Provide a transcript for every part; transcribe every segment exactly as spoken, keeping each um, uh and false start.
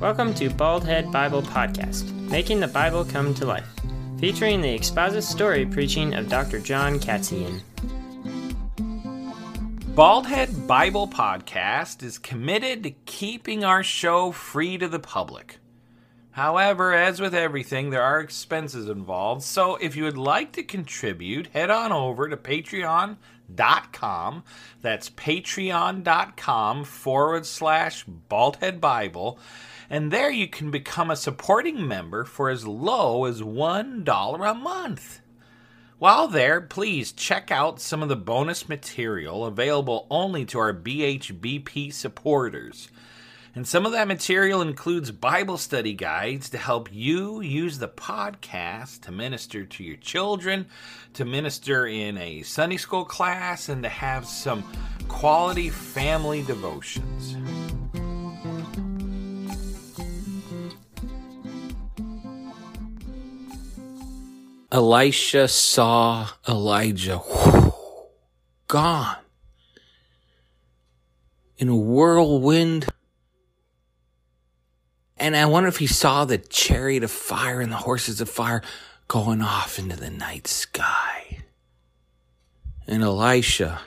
Welcome to Baldhead Bible Podcast, making the Bible come to life, featuring the expositor story preaching of Doctor John Katzian. Baldhead Bible Podcast is committed to keeping our show free to the public. However, as with everything, there are expenses involved, so if you would like to contribute, head on over to patreon dot com. That's patreon dot com forward slash Baldhead Bible. And there you can become a supporting member for as low as one dollar a month. While there, please check out some of the bonus material available only to our B H B P supporters. And some of that material includes Bible study guides to help you use the podcast to minister to your children, to minister in a Sunday school class, and to have some quality family devotions. Elisha saw Elijah gone in a whirlwind. And I wonder if he saw the chariot of fire and the horses of fire going off into the night sky. And Elisha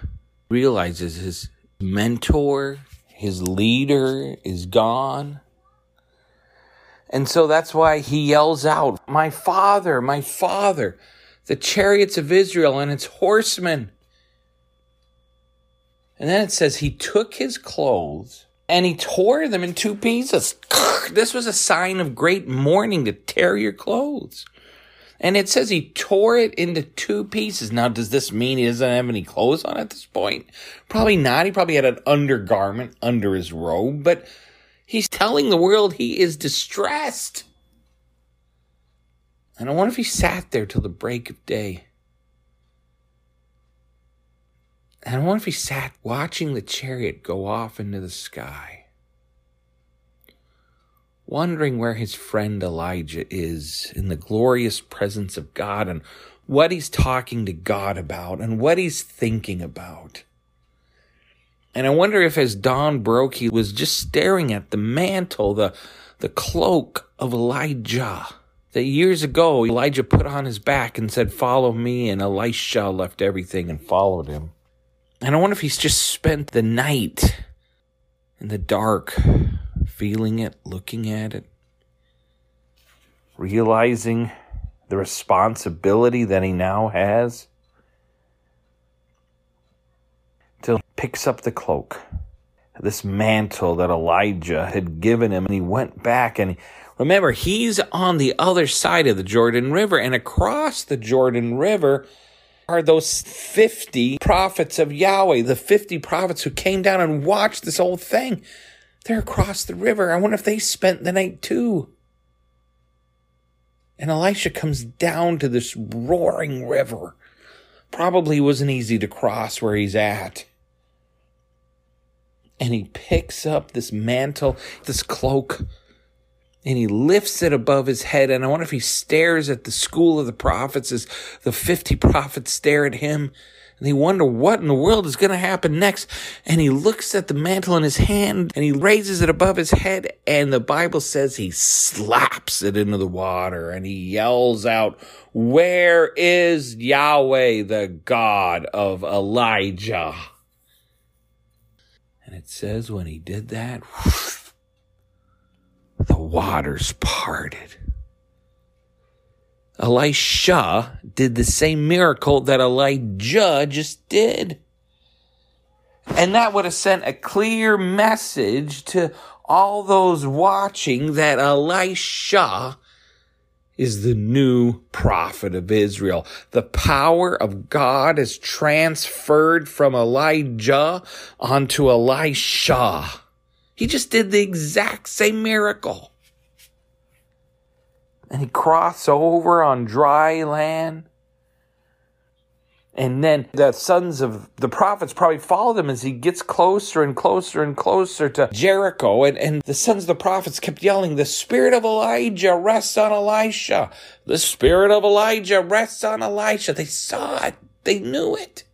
realizes his mentor, his leader is gone. And so that's why he yells out, "My father, my father, the chariots of Israel and its horsemen." And then it says he took his clothes and he tore them in two pieces. This was a sign of great mourning, to tear your clothes. And it says he tore it into two pieces. Now, does this mean he doesn't have any clothes on at this point? Probably not. He probably had an undergarment under his robe, but he's telling the world he is distressed. And I wonder if he sat there till the break of day. And I wonder if he sat watching the chariot go off into the sky, wondering where his friend Elijah is in the glorious presence of God, and what he's talking to God about, and what he's thinking about. And I wonder if as dawn broke, he was just staring at the mantle, the, the cloak of Elijah, that years ago Elijah put on his back and said, "Follow me," and Elisha left everything and followed him. And I wonder if he's just spent the night in the dark, feeling it, looking at it, realizing the responsibility that he now has, till he picks up the cloak, this mantle that Elijah had given him, and he went back. And he, remember, he's on the other side of the Jordan River, and across the Jordan River are those fifty prophets of Yahweh, the fifty prophets who came down and watched this whole thing. They're across the river. I wonder if they spent the night too. And Elisha comes down to this roaring river. Probably wasn't easy to cross where he's at. And he picks up this mantle, this cloak, and he lifts it above his head. And I wonder if he stares at the school of the prophets as the fifty prophets stare at him. And they wonder what in the world is going to happen next. And he looks at the mantle in his hand and he raises it above his head. And the Bible says he slaps it into the water and he yells out, "Where is Yahweh, the God of Elijah?" And it says when he did that, whoosh, the waters parted. Elisha did the same miracle that Elijah just did. And that would have sent a clear message to all those watching that Elisha is the new prophet of Israel. The power of God is transferred from Elijah onto Elisha. He just did the exact same miracle. And he crossed over on dry land. And then the sons of the prophets probably followed him as he gets closer and closer and closer to Jericho. And, and the sons of the prophets kept yelling, "The spirit of Elijah rests on Elisha. The spirit of Elijah rests on Elisha." They saw it. They knew it.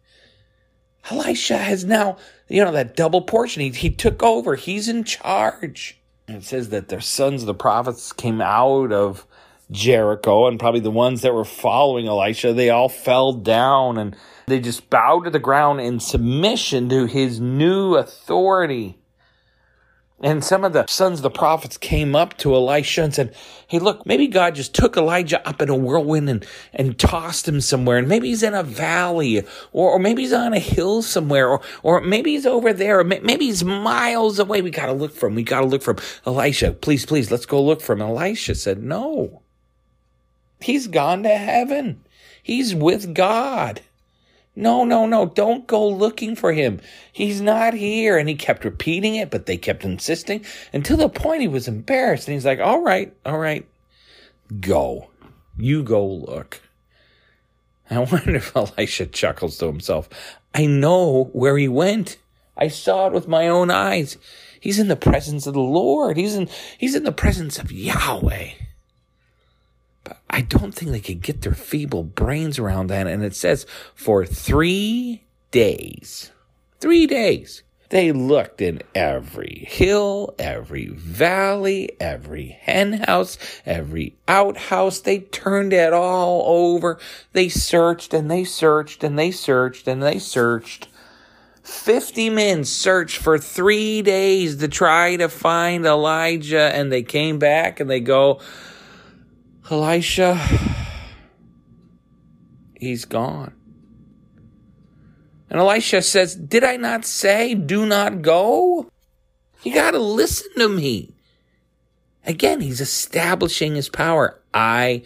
Elisha has now, you know, that double portion. He, he took over. He's in charge. And it says that their sons of the prophets came out of Jericho, and probably the ones that were following Elisha, they all fell down and they just bowed to the ground in submission to his new authority. And some of the sons of the prophets came up to Elisha and said, "Hey, look, maybe God just took Elijah up in a whirlwind and, and tossed him somewhere. And maybe he's in a valley, or, or maybe he's on a hill somewhere, or, or maybe he's over there, or maybe he's miles away. We got to look for him. We got to look for him. Elisha, please, please, let's go look for him." Elisha said, "No. He's gone to heaven. He's with God. No, no, no, don't go looking for him. He's not here." And he kept repeating it, but they kept insisting until the point he was embarrassed. And he's like, all right, all right, go. You go look." I wonder if Elisha chuckles to himself. I know where he went. I saw it with my own eyes. He's in the presence of the Lord. He's in, he's in the presence of Yahweh. I don't think they could get their feeble brains around that. And it says for three days, three days, they looked in every hill, every valley, every hen house, every outhouse. They turned it all over. They searched and they searched and they searched and they searched. Fifty men searched for three days to try to find Elijah. And they came back and they go, "Elisha, he's gone." And Elisha says, "Did I not say, do not go? You got to listen to me." Again, he's establishing his power. I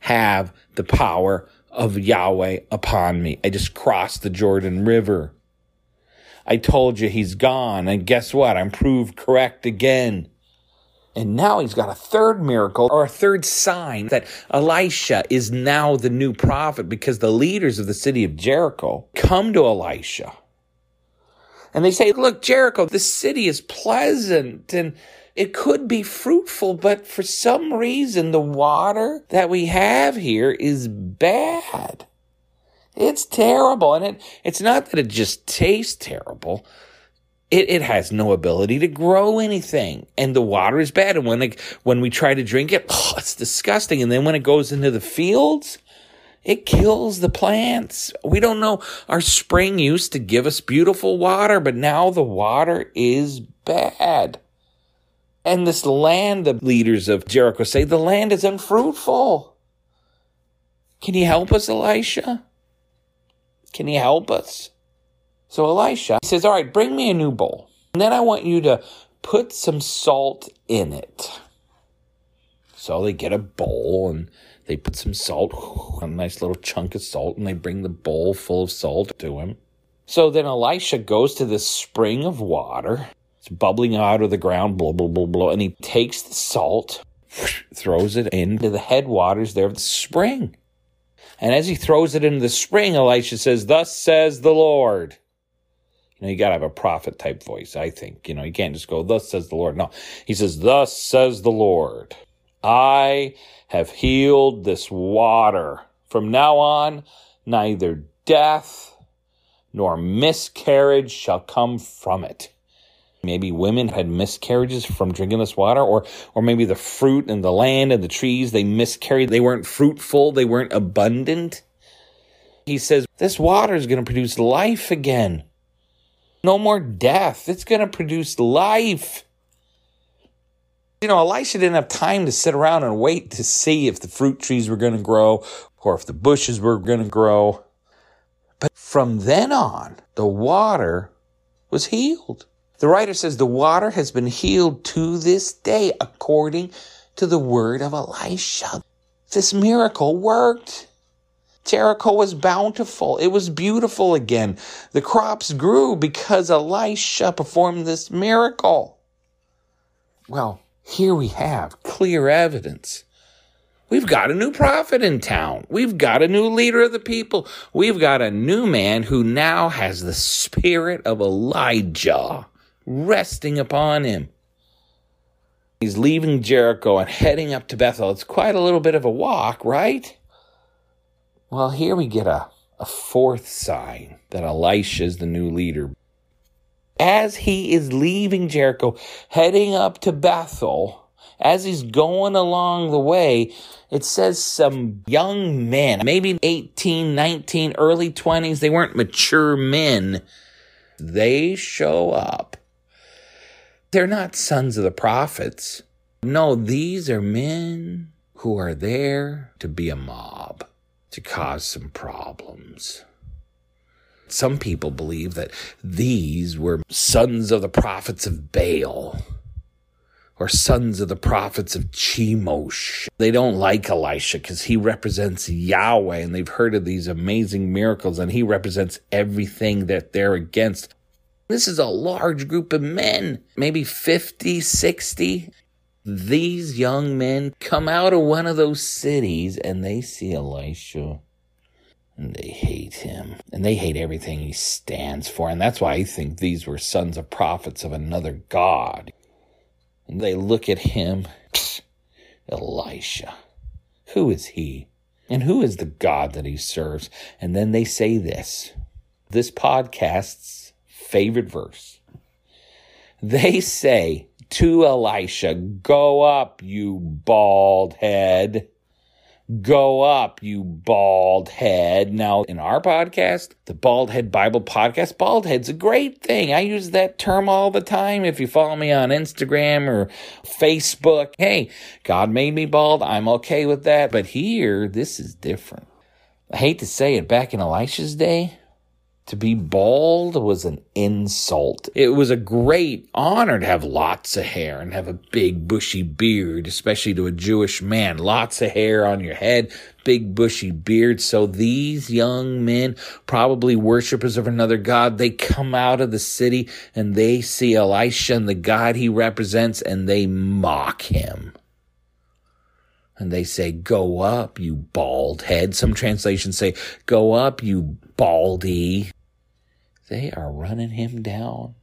have the power of Yahweh upon me. I just crossed the Jordan River. I told you he's gone. And guess what? I'm proved correct again. And now he's got a third miracle or a third sign that Elisha is now the new prophet, because the leaders of the city of Jericho come to Elisha and they say, "Look, Jericho, this city is pleasant and it could be fruitful, but for some reason, the water that we have here is bad. It's terrible." And it, it's not that it just tastes terrible. It, it has no ability to grow anything, and the water is bad. And when it, when we try to drink it, oh, it's disgusting. And then when it goes into the fields, it kills the plants. We don't know. Our spring used to give us beautiful water, but now the water is bad. And this land, the leaders of Jericho say, the land is unfruitful. Can you help us, Elisha? Can you help us? So Elisha says, "All right, bring me a new bowl. And then I want you to put some salt in it." So they get a bowl and they put some salt, a nice little chunk of salt, and they bring the bowl full of salt to him. So then Elisha goes to this spring of water. It's bubbling out of the ground, blah, blah, blah, blah. And he takes the salt, throws it into the headwaters there of the spring. And as he throws it into the spring, Elisha says, "Thus says the Lord." You know, you got to have a prophet type voice, I think. You know, you can't just go, "Thus says the Lord." No, he says, "Thus says the Lord. I have healed this water. From now on, neither death nor miscarriage shall come from it." Maybe women had miscarriages from drinking this water, or or maybe the fruit and the land and the trees, they miscarried. They weren't fruitful. They weren't abundant. He says, this water is going to produce life again. No more death. It's going to produce life. You know, Elisha didn't have time to sit around and wait to see if the fruit trees were going to grow or if the bushes were going to grow. But from then on, the water was healed. The writer says the water has been healed to this day according to the word of Elisha. this miracle worked. Jericho was bountiful. It was beautiful again. The crops grew because Elisha performed this miracle. Well, here we have clear evidence. We've got a new prophet in town. We've got a new leader of the people. We've got a new man who now has the spirit of Elijah resting upon him. He's leaving Jericho and heading up to Bethel. It's quite a little bit of a walk, right? Well, here we get a, a fourth sign that Elisha is the new leader. As he is leaving Jericho, heading up to Bethel, as he's going along the way, it says some young men, maybe eighteen, nineteen, early twenties, they weren't mature men. They show up. They're not sons of the prophets. No, these are men who are there to be a mob, to cause some problems. Some people believe that these were sons of the prophets of Baal or sons of the prophets of Chemosh. They don't like Elisha because he represents Yahweh, and they've heard of these amazing miracles, and he represents everything that they're against. This is a large group of men, maybe fifty, sixty. These young men come out of one of those cities and they see Elisha and they hate him and they hate everything he stands for. And that's why I think these were sons of prophets of another god. And they look at him, psh, Elisha, who is he? And who is the god that he serves? And then they say this, this podcast's favorite verse. They say to Elisha, "Go up, you bald head. Go up, you bald head." Now, in our podcast, the Baldhead Bible Podcast, bald head's a great thing. I use that term all the time. If you follow me on Instagram or Facebook, hey, God made me bald. I'm okay with that. But here, this is different. I hate to say it, back in Elisha's day, to be bald was an insult. It was a great honor to have lots of hair and have a big bushy beard, especially to a Jewish man. Lots of hair on your head, big bushy beard. So these young men, probably worshipers of another god, they come out of the city and they see Elisha and the god he represents, and they mock him. And they say, "Go up, you bald head." Some translations say, "Go up, you baldy." They are running him down.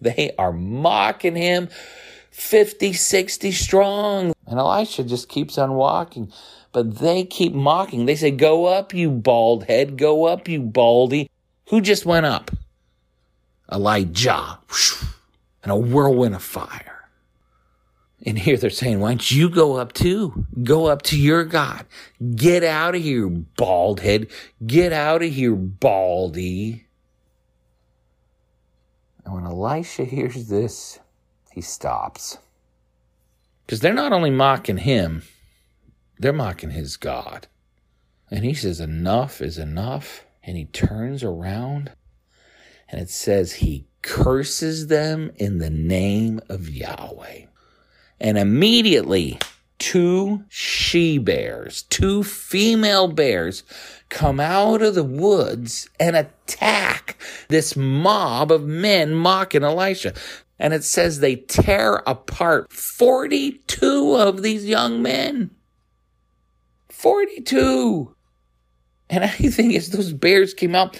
They are mocking him, fifty, sixty strong. And Elisha just keeps on walking, but they keep mocking. They say, "Go up, you bald head. Go up, you baldy." Who just went up? Elijah. And a whirlwind of fire. And here they're saying, "Why don't you go up too? Go up to your God. Get out of here, bald head. Get out of here, baldy." And when Elisha hears this, he stops. Because they're not only mocking him, they're mocking his God. And he says, "Enough is enough." And he turns around, and it says he curses them in the name of Yahweh. And immediately, two she bears, two female bears, come out of the woods and attack this mob of men mocking Elisha. And it says they tear apart forty-two of these young men. forty-two. And I think as those bears came out,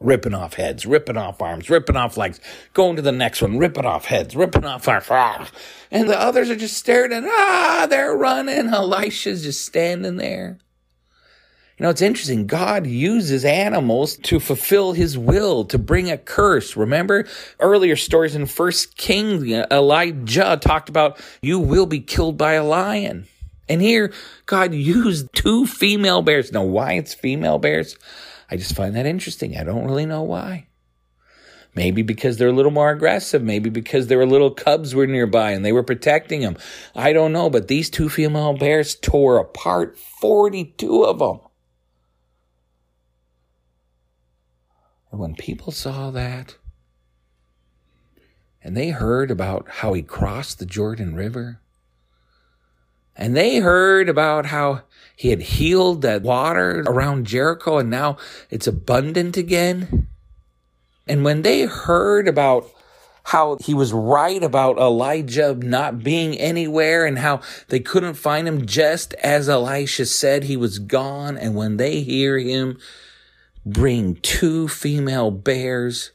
ripping off heads, ripping off arms, ripping off legs, going to the next one, ripping off heads, ripping off arms. Ah. And the others are just staring at, ah, they're running. Elisha's just standing there. You know, it's interesting. God uses animals to fulfill his will, to bring a curse. Remember earlier stories in First Kings, Elijah talked about, you will be killed by a lion. And here, God used two female bears. Now, why it's female bears? I just find that interesting. I don't really know why. Maybe because they're a little more aggressive. Maybe because their little cubs were nearby and they were protecting them. I don't know, but these two female bears tore apart forty-two of them. And when people saw that, and they heard about how he crossed the Jordan River, And they heard about how he had healed that water around Jericho, and now it's abundant again. And when they heard about how he was right about Elijah not being anywhere and how they couldn't find him, just as Elisha said, he was gone. And when they hear him bring two female bears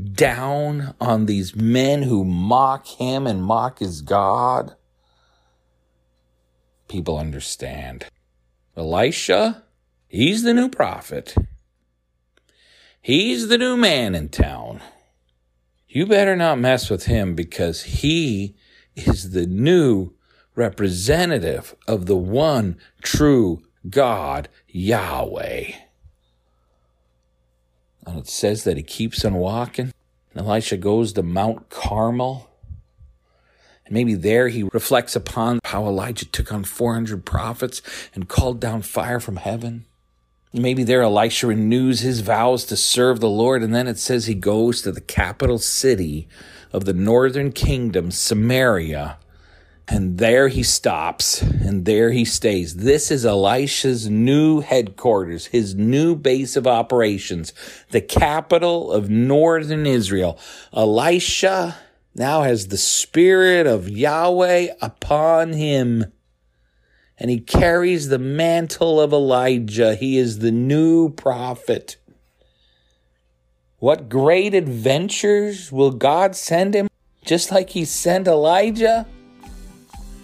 down on these men who mock him and mock his God, people understand. Elisha, he's the new prophet. He's the new man in town. You better not mess with him, because he is the new representative of the one true God, Yahweh. And it says that he keeps on walking. Elisha goes to Mount Carmel. And maybe there he reflects upon how Elijah took on four hundred prophets and called down fire from heaven. Maybe there Elisha renews his vows to serve the Lord, and then it says he goes to the capital city of the northern kingdom, Samaria, and there he stops, and there he stays. This is Elisha's new headquarters, his new base of operations, the capital of northern Israel. Elisha now has the spirit of Yahweh upon him, and he carries the mantle of Elijah. He is the new prophet. What great adventures will God send him, just like he sent Elijah?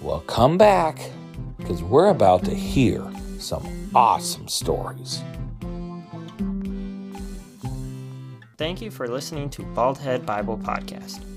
Well, come back, because we're about to hear some awesome stories. Thank you for listening to Baldhead Bible Podcast.